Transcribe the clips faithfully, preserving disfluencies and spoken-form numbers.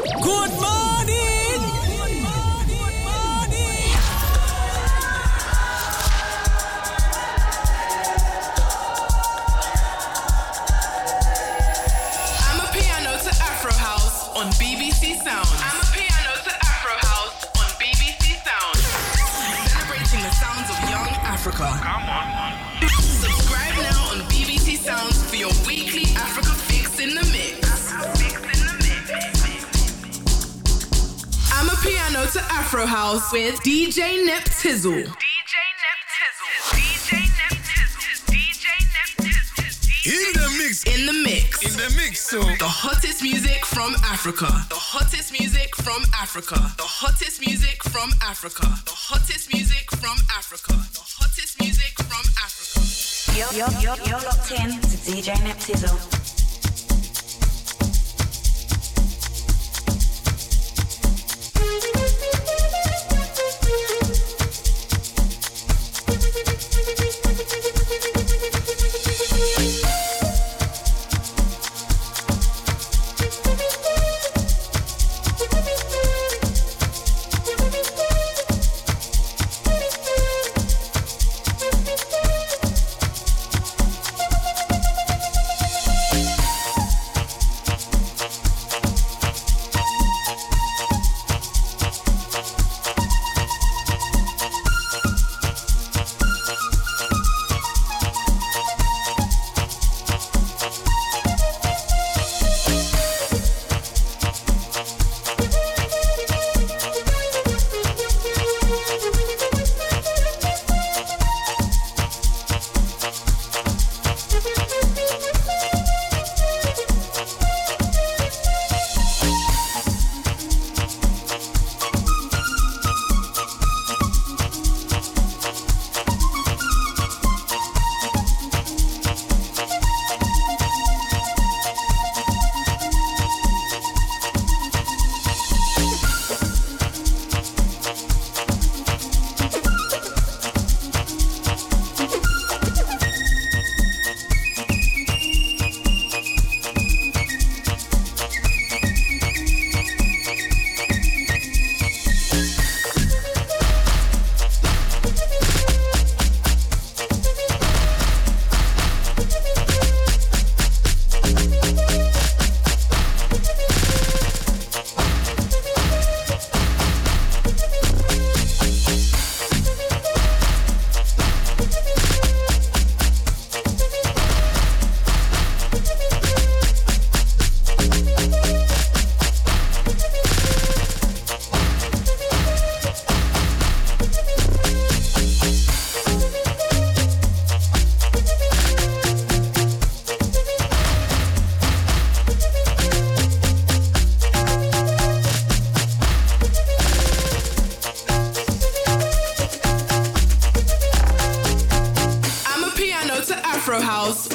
Good morning! Good morning! Good morning! I'm a piano to Afro House on B B C Sound. I'm a piano to Afro House on B B C Sound. Celebrating the sounds of young Africa. Come on. Subscribe now on B B C Sound for your weekly Africa Fix in the Mix. I'm a piano to Afro House with D J Neptizzle. D J Neptizzle. D J Neptizzle. D J Neptizzle. In the mix. In the mix. In the mix. So the hottest music from Africa. The hottest music from Africa. The hottest music from Africa. The hottest music from Africa. The hottest music from Africa. You're, you're, you're, you're locked in to D J Neptizzle.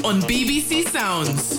On B B C Sounds.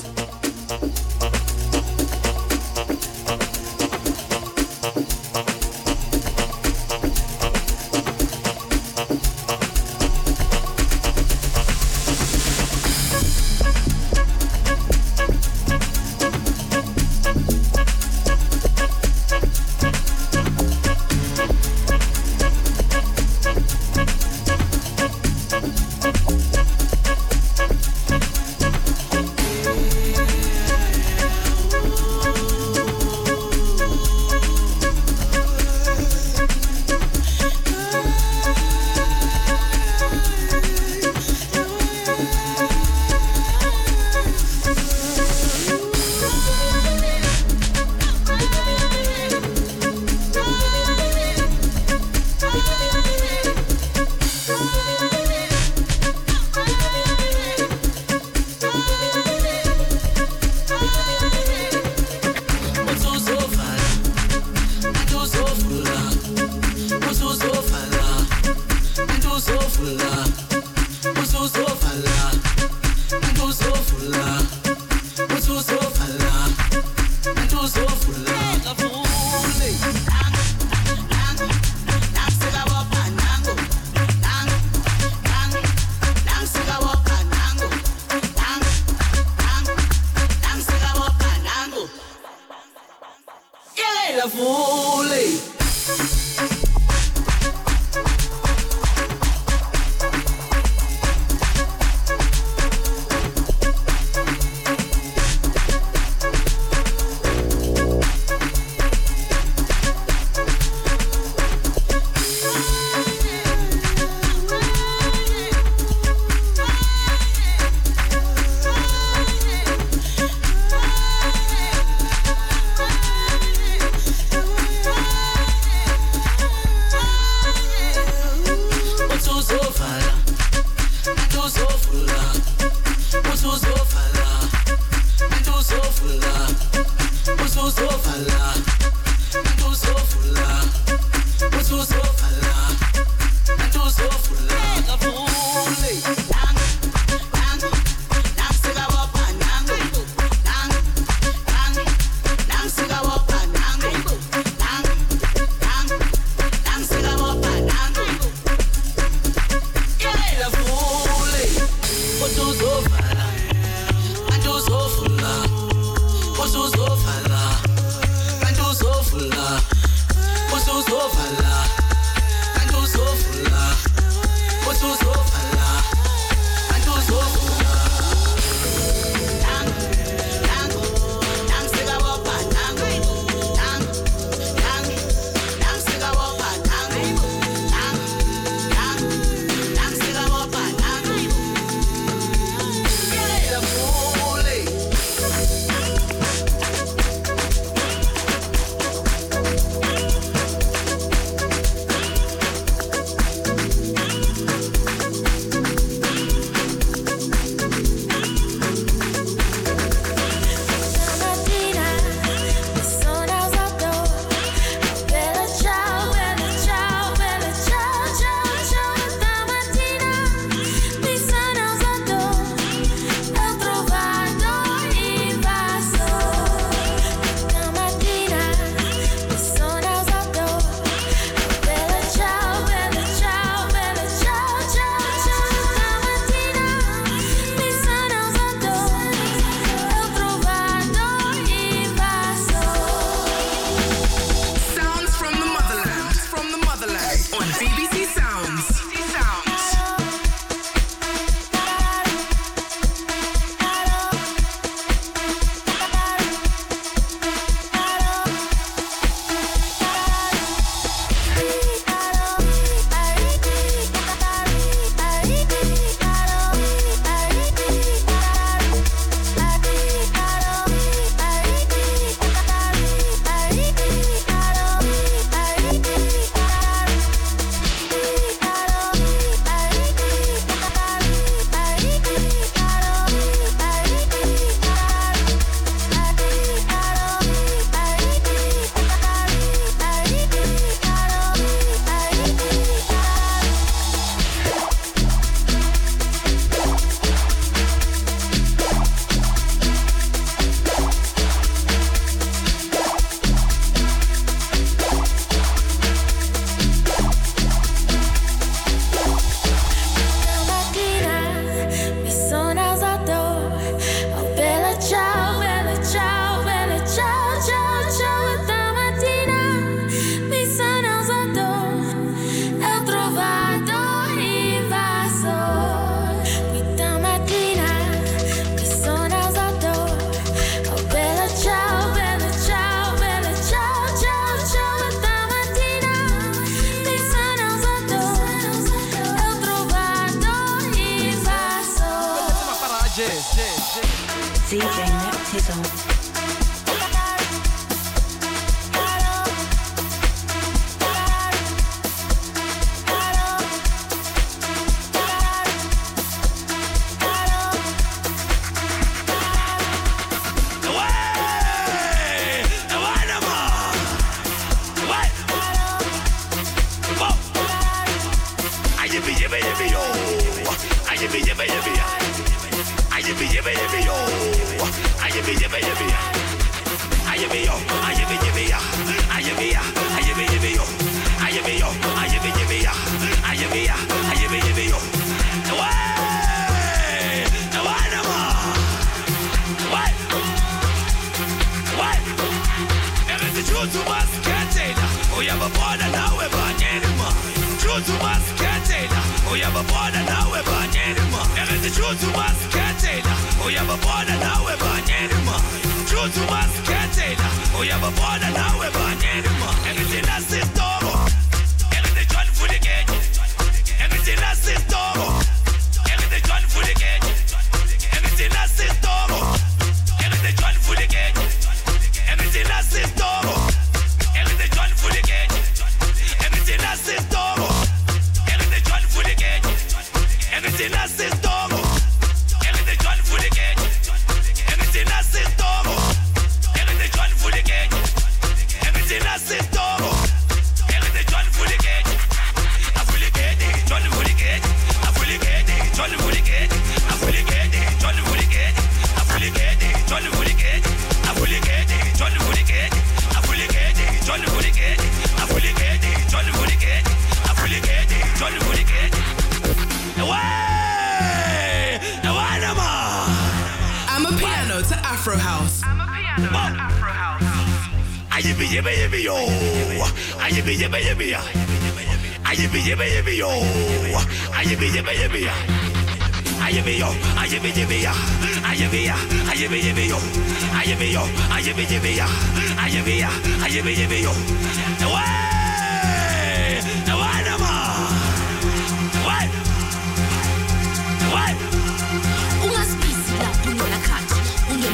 moly. To us. have a border now, we're bad anymore. True to us, can't say that. We have a border now, we're bad anymore. There is the truth to us, can't say that. We have a border now, we're bad anymore. True to us, can't say that. We have a border now, we're bad anymore. Everything else is normal. Everything done for the gate. Everything else is normal. Everything done for the gate. Everything else is normal. Everything done for the gate. Everything else is normal. Everything else is normal. Everything done for the gate. Everything else is normal. Everything done for the gate. Everything else is normal. Everything done for the gate. I fully get it. Done for the gate. I fully get it. Done for the gate. I fully get it. Done for the gate. I fully get it. Done for the gate. I fully get it. Done for the gate. I fully get it. Done for the gate. I fully get it. Done for the gate. I fully get it. Done for the gate. Away! Away no more! I'm a piano to Afro House. I'm a piano Ma. to Afro House. I yippee yippee yippee yo! I yippee yippee yippee ya! I yippee yippee yippee yo! I yippee yippee yippee ya! I yippee yo! I yippee yippee ya! I yippee ya! I yippee yippee yo! I yippee yo! I yippee yippee ya! I yippee ya! I yippee yippee yo! Away! Away no more!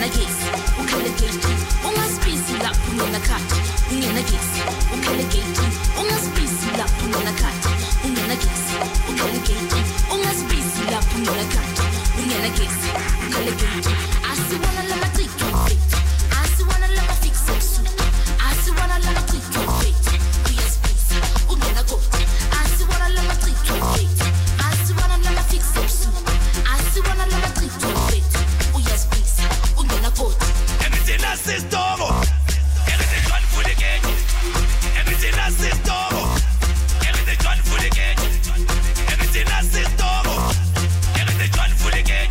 Case, who can the gate? Who must be seen up on the cat? Who can the case? Who can the gate? Who must be seen up on the cat? Who can the case? Who can the gate? Who must be seen up on the cat? Who can the case? Who can the gate? I see one of them take your fate. I see one of them fix up suit. I see one of them take your fate. Who is peace? Who can the coat? I see one of them take your fate. I see one of them fix up suit. I see one of them take your fate. Who is peace? Everything else is normal. Everything done for the gate. Everything else is normal. Everything done for the gate. Everything else is normal. Everything done for the gate.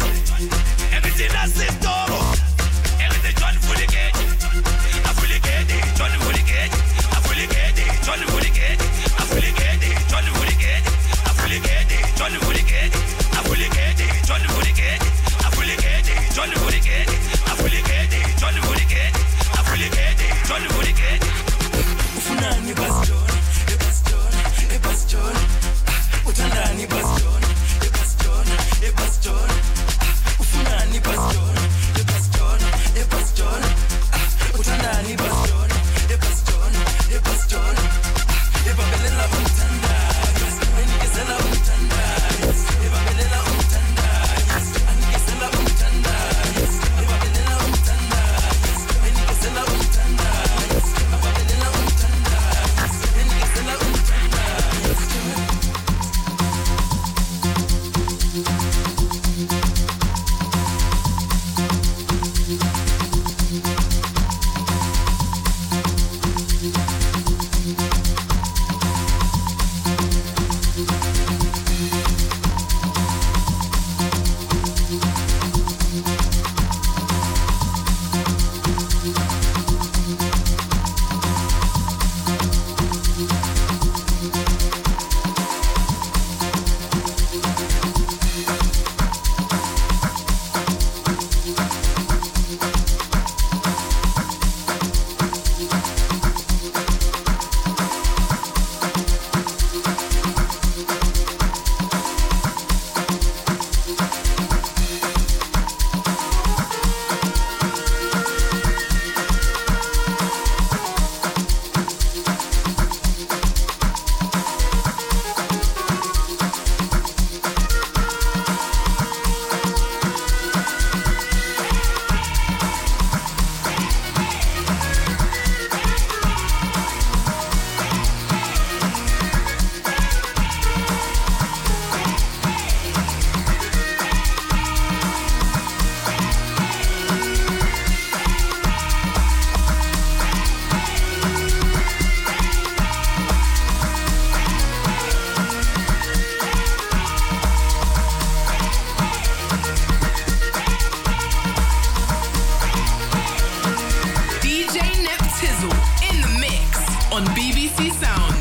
Everything else is normal. Everything done for the gate. I fully get it. Done for the gate. I fully get it. Done for the gate. I fully get it. Done for the gate. I fully get it. Done for the gate. I fully get it. Done for the gate. I fully get it. Done for the gate. Don't do it again. Ufunani bastoni, e bastoni, e bastoni. Utanani bastoni, e bastoni, e bastoni. Ufunani bastoni, e bastoni, e bastoni. Utanani bastoni, e bastoni, e bastoni. E babelela utanda, anikezela utanda. E babelela utanda, anikezela utanda. E babelela utanda, anikezela utanda. On B B C Sound.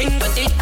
King with it,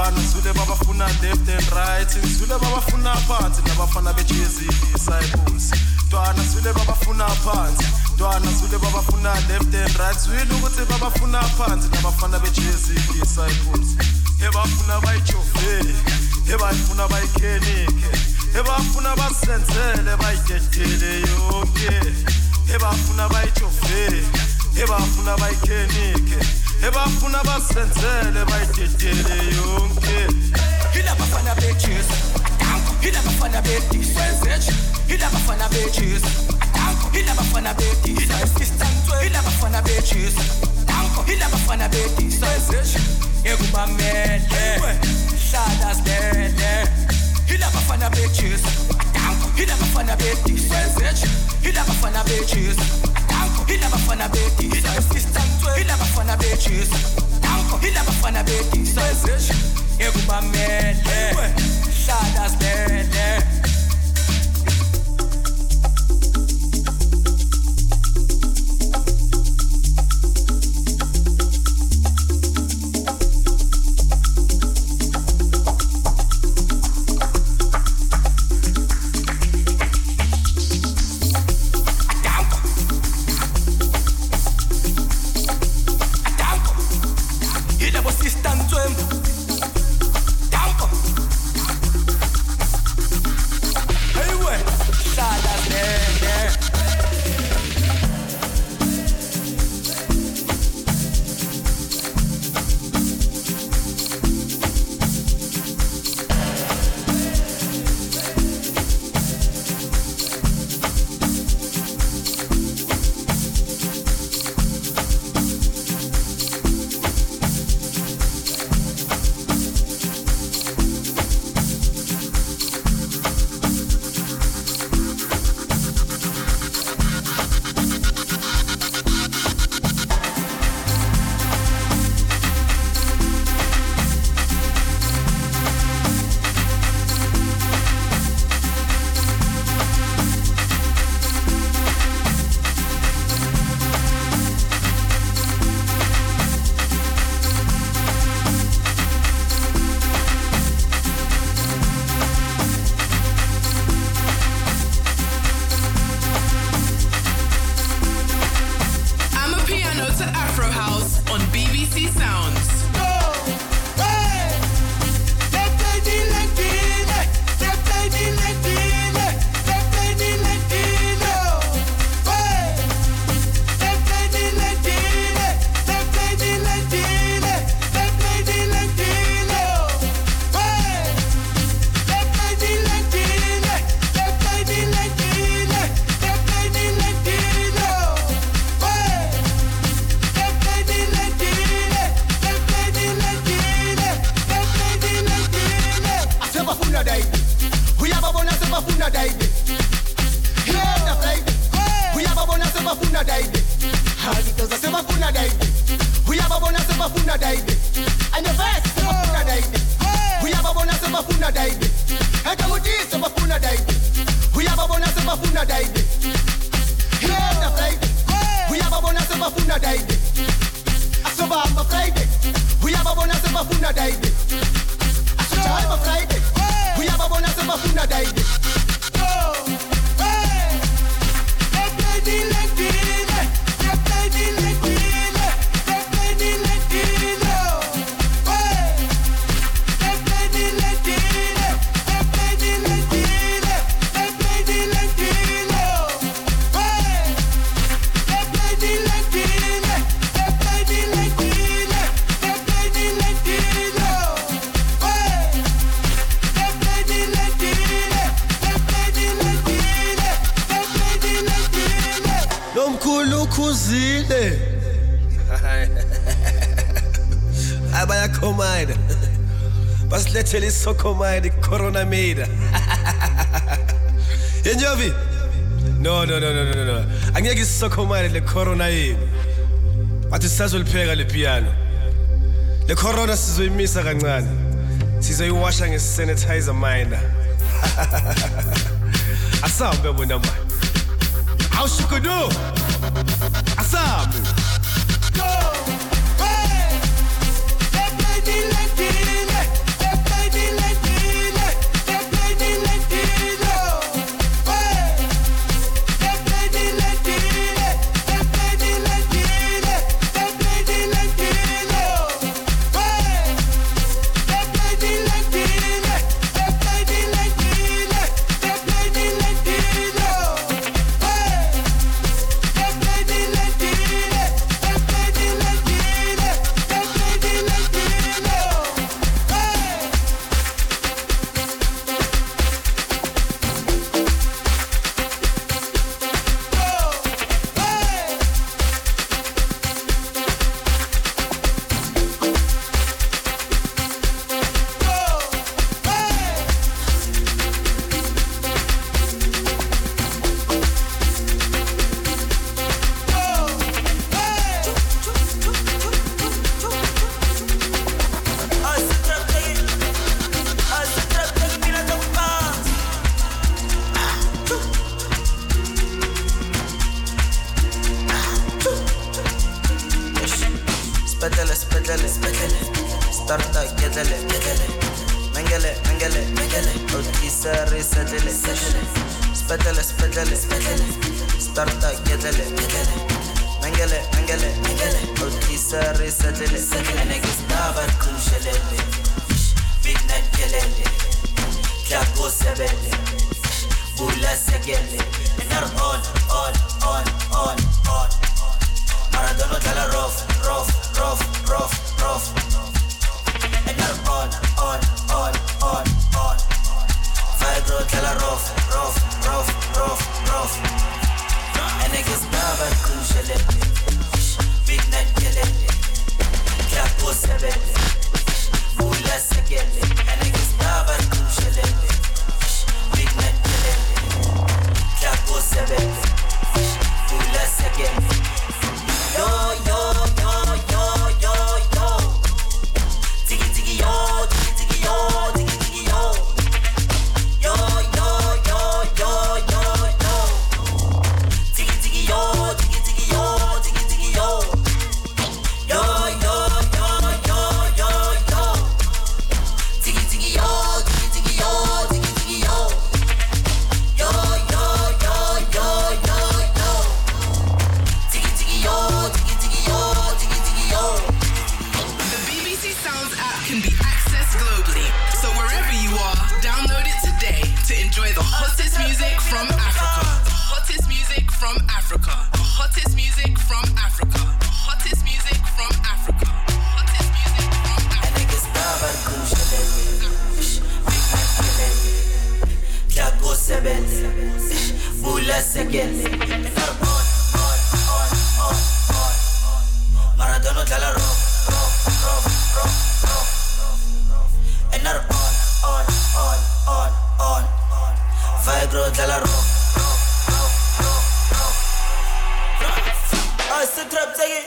bana zule babafuna left and right zule babafuna phansi nabafana bejezi disciples twana zule babafuna phansi twana zule babafuna left and right zulu ukuthi babafuna phansi nabafana bejezi disciples ebafuna bayijoveli ebafuna bayikenike ebafuna basenzele bayigedele yonke ebafuna bayijoveli ebafuna bayikenike ebafuna basenzele bayidedele yonke hila bafana bejesu atango hila bafana bedisenzele hila bafana bejesu atango hila bafana bedisenzele hila bafana bejesu atango hila bafana bedisenzele ekubamele sada sele hila bafana bejesu atango hila bafana bedisenzele hila bafana bejesu he never fun a baby, he's a system. He never fun a baby, he never fun a baby, so it's everybody mad, Shada's bad. The corona made. Enjoy. No, no, no, no, no, no. I'm going to so command the corona. But it's as well play the piano. The corona is with me, Sagan. She's a washing a sanitizer miner. I saw a baby number. How she could do? I saw. Go. Hey. Everybody like Mengele, starta gedele, Mengele, Mengele, Oti sari sedele, spedele, spedele, starta gedele, Mengele, Mengele, Oti sari sedele, Niggas nabar kum shelele, midnight gelele, Klago sebele, Bula segele, and are on, on, on, on, on. Maradona dala rough, rough, rough, rough, rough. And I'm on, on, on, on, on. Vibro dala rough, rough, rough, rough, rough. And niggas baba kum shelele, midnight gelele, Klapo sebele, Bula segele. And niggas baba kum shelele, midnight gelele, Klapo sebele, Bula segele. Yo, yo, yo, yo, yo, yo. Tiki, tiki, yo, tiki, tiki, yo, tiki, tiki, yo. Yo, yo, yo, yo, yo, yo. Tiki, tiki, yo, tiki, tiki, yo, tiki, tiki, yo. Yo, yo, yo, yo, yo, yo. Tiki, tiki, yo, tiki, tiki, yo, tiki, tiki, yo. Yo, yo, yo, yo, yo, yo. Tiki, tiki, yo. Enjoy the hottest music from Africa. The hottest music from Africa. The hottest music from Africa. The hottest music from Africa. The hottest music from Africa. And niggas babar kum shelele, big man shelele, Klago sebele, Bula segele. And our on, on, on, on, on. Maradona dala rough, rough, rough, rough, rough. And our on, on, on, on, on. Vibro dalla rock, rock, rock, rock, rock. I said trap, take it.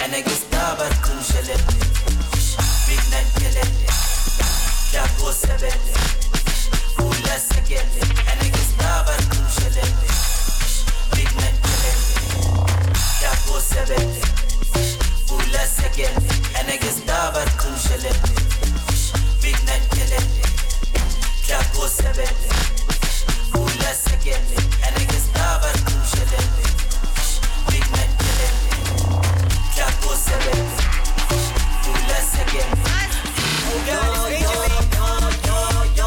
And I guess Dabar kum shelele, big night gelele, Klapo sebele, Bula segele. And I guess Dabar kum shelele, big night gelele, Klapo sebele, Bula segele. And I guess Dabar kum shelele, midnight gelele, Klapo sebele, Bula segele. And I guess Dabar kum shelele, midnight gelele, Klapo sebele, Bula segele. Oh God, yo yo yo yo yo yo.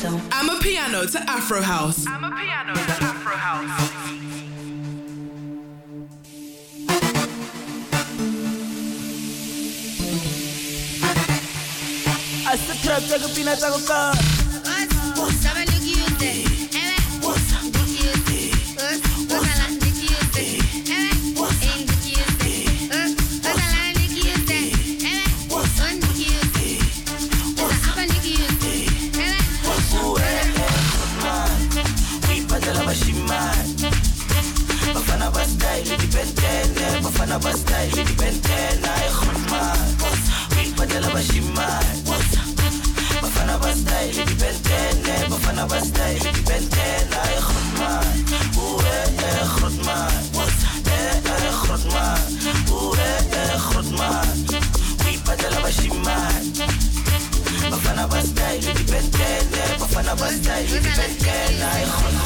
so. I'm a piano to Afro House. I'm a piano to Afro House. Hasta trap te copina te agotar. Sabe lo que yo te. Bafana basta independent I khuma Bafana basta independent Bafana basta independent I khuma Uwe khutma Uwe khutma Uwe khutma Bafana bashima Bafana basta independent Bafana basta independent I khuma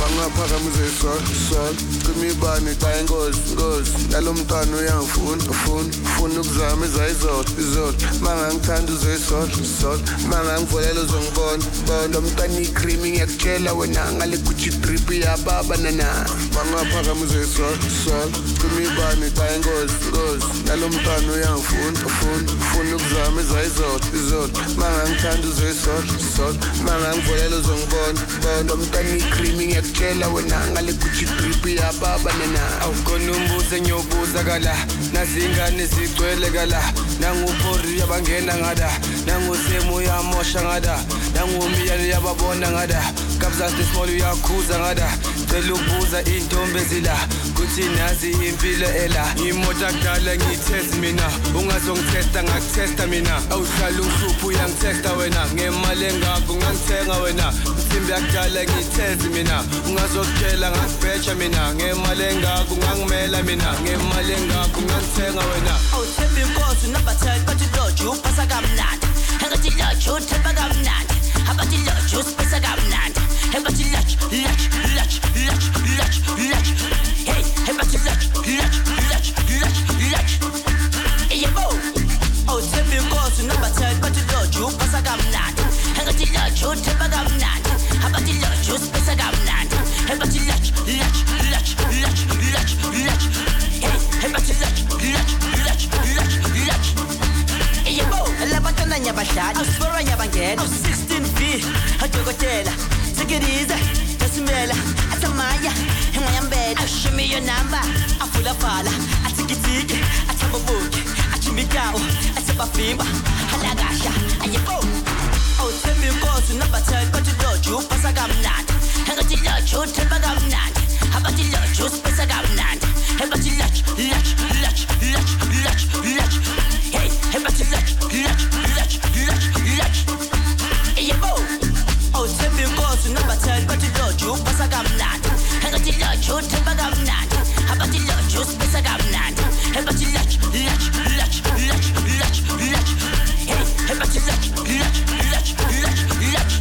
Banga phaka muziswa, swa Kimi bani tayi ngozi, ngozi Yalo mtano yang fun, fun Fun nukuzami za izot, izot Manga ngtandu zisot, sot Manga ngfolelo zongbon, bon Domtani krimi ngekchela wenanga Likuchi tripi ya baba nana Banga phaka muziswa, swa Kimi bani tayi ngozi, ngozi Yalo mtano yang fun, fun Fun nukuzami za izot, izot Manga ngtandu zisot, sot Manga ngfolelo zongbon, bon Domtani krimi ngekchela Chela wenanga likuchi tripi ya baba nena Awukona umbuze nyobuza gala Nazingane zigcwele gala Nangupori yabangena ngada Nangusemu yamosha ngada Nangumiyane yababona ngada Kabzansi small yakhuza ngada Celubuza intombe zila Kuthi nazi impilo ela Imota kudala ngitest mina Ungazongitesta ngakutesta mina Awuhlala uhlupha uyangitesta wena Ngemali engako ngangithenga wena Msimbi yakudala ngitest mina Ungazokutshela ngakubheja mina Ngemali engako ngangimela mina Ngemali engako ngangithenga wena Awuthembi inkosi unabathathi bathi loju upasa kamnandi Engathi loju uthemba kamnandi Abathi loju usipasa kamnandi Embathi loju loju loju loju loju loju Hey, embathi loju loju loju loju loju Yebo Awuthembi inkosi unabathathi bathi loju upasa kamnandi Engathi loju uthemba kamnandi Abathi loju usipasa kamnandi Embathi loju loju loju loju loju loju Hey, embathi loju loju Alabatana nyabashad, Oswara nyabanged, sixteen B, Ajogotela, Sigiriza, Tasimela, Atamaya, Himayambed, Ashimi your number, Afulafala, Atikitiki, Atababuki, Achimikao, Atabafimba, Halagasha, Ayapo. Oh, tell me, boss, number ten, got to dojo, Pasagamnat, Hagati Locho, Tabagamnat, Habati Locho, Pasagamnat, Habati Lach, Lach, Lach, Lach, Lach, Lach. Hey, hey, but you latch, latch, latch, latch, latch. Hey, yo. Oh, tell me what's number ten, but you don't you pass a gamnat. Hey, but you latch, you tell me gamnat. How about you latch, you pass a gamnat. Hey, but you latch, latch, latch, latch, latch, latch. Hey, hey, but you latch, latch, latch, latch, latch.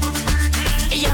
Hey, yo.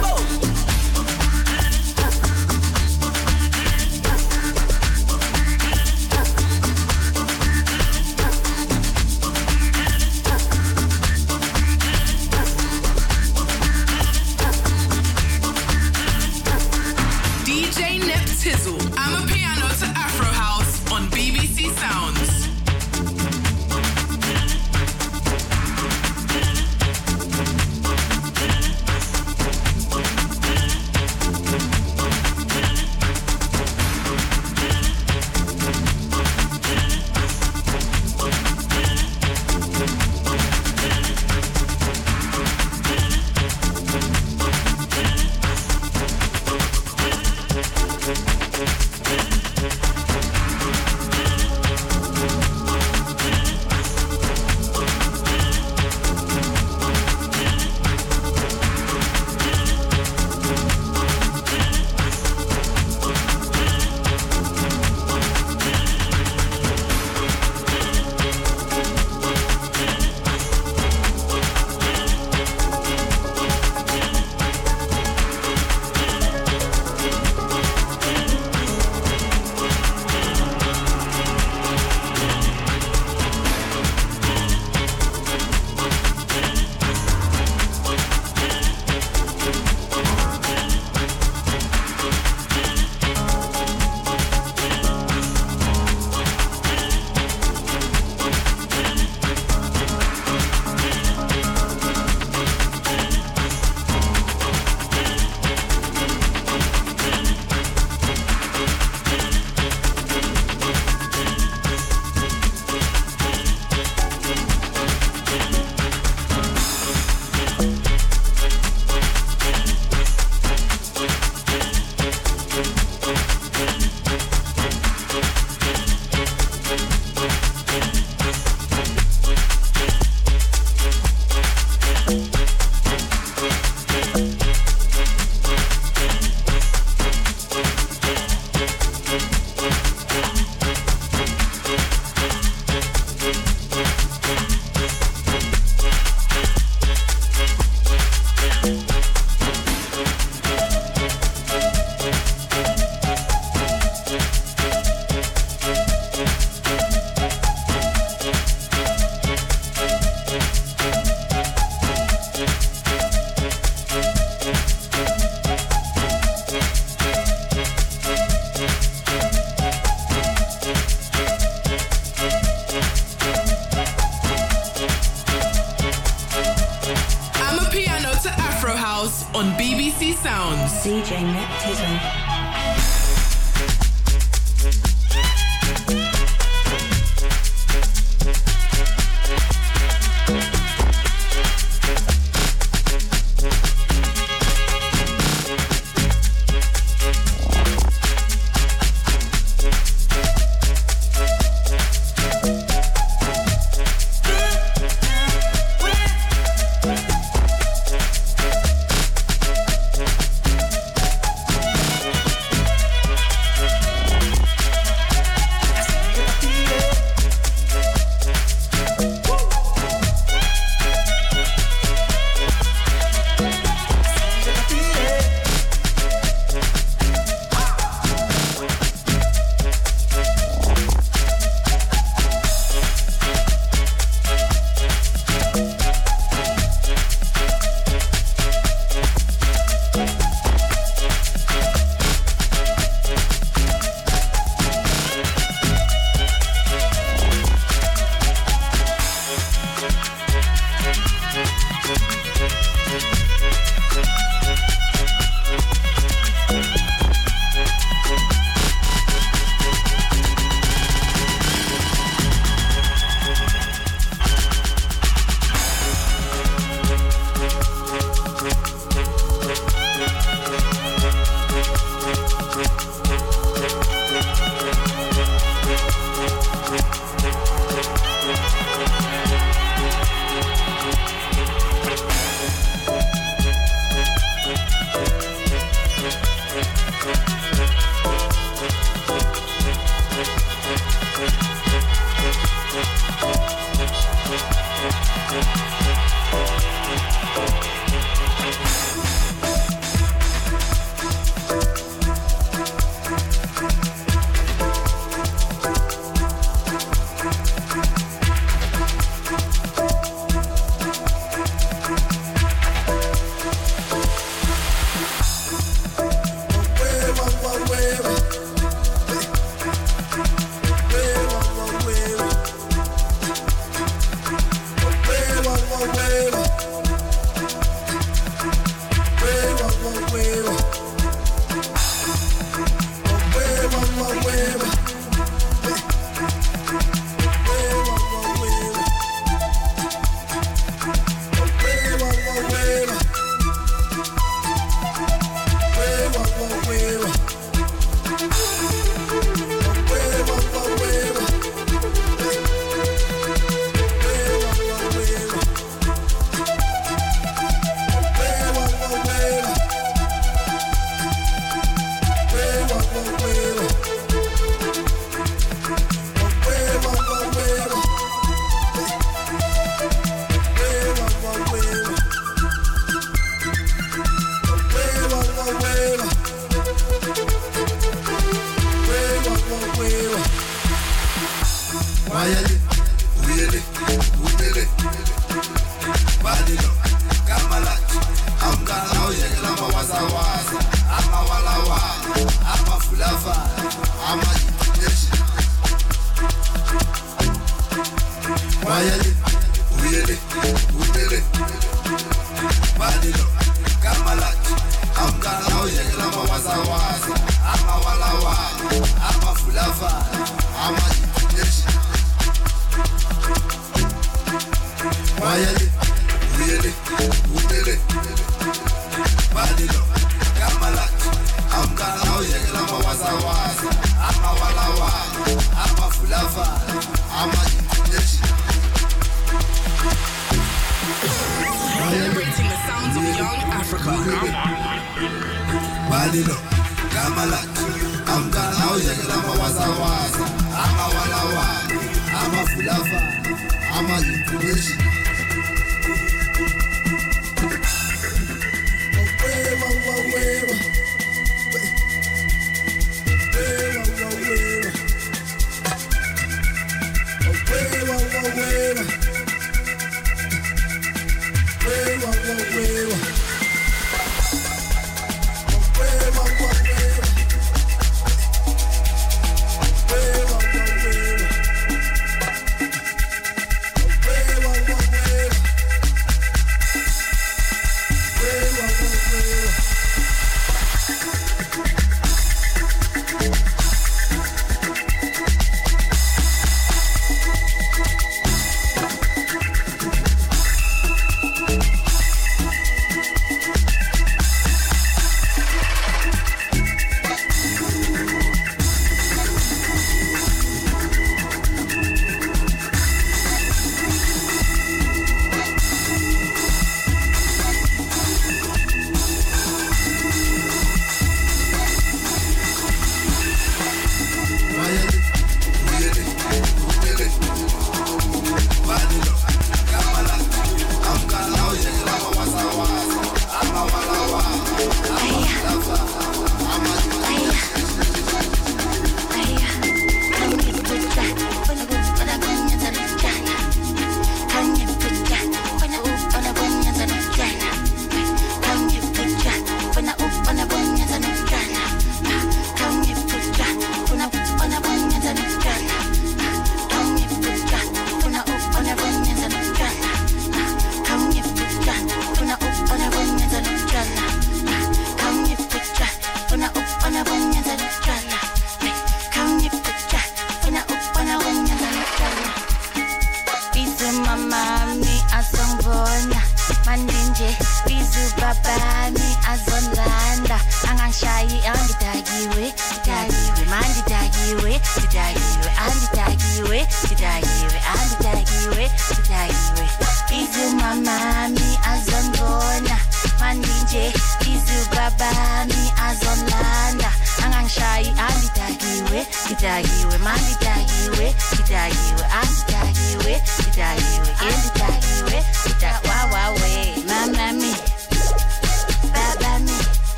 sounds. D J Neptism. Where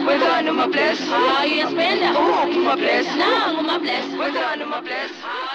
We're going to my place. How you spend that? Oh, my place. Now I'm on my place. We're going to my place.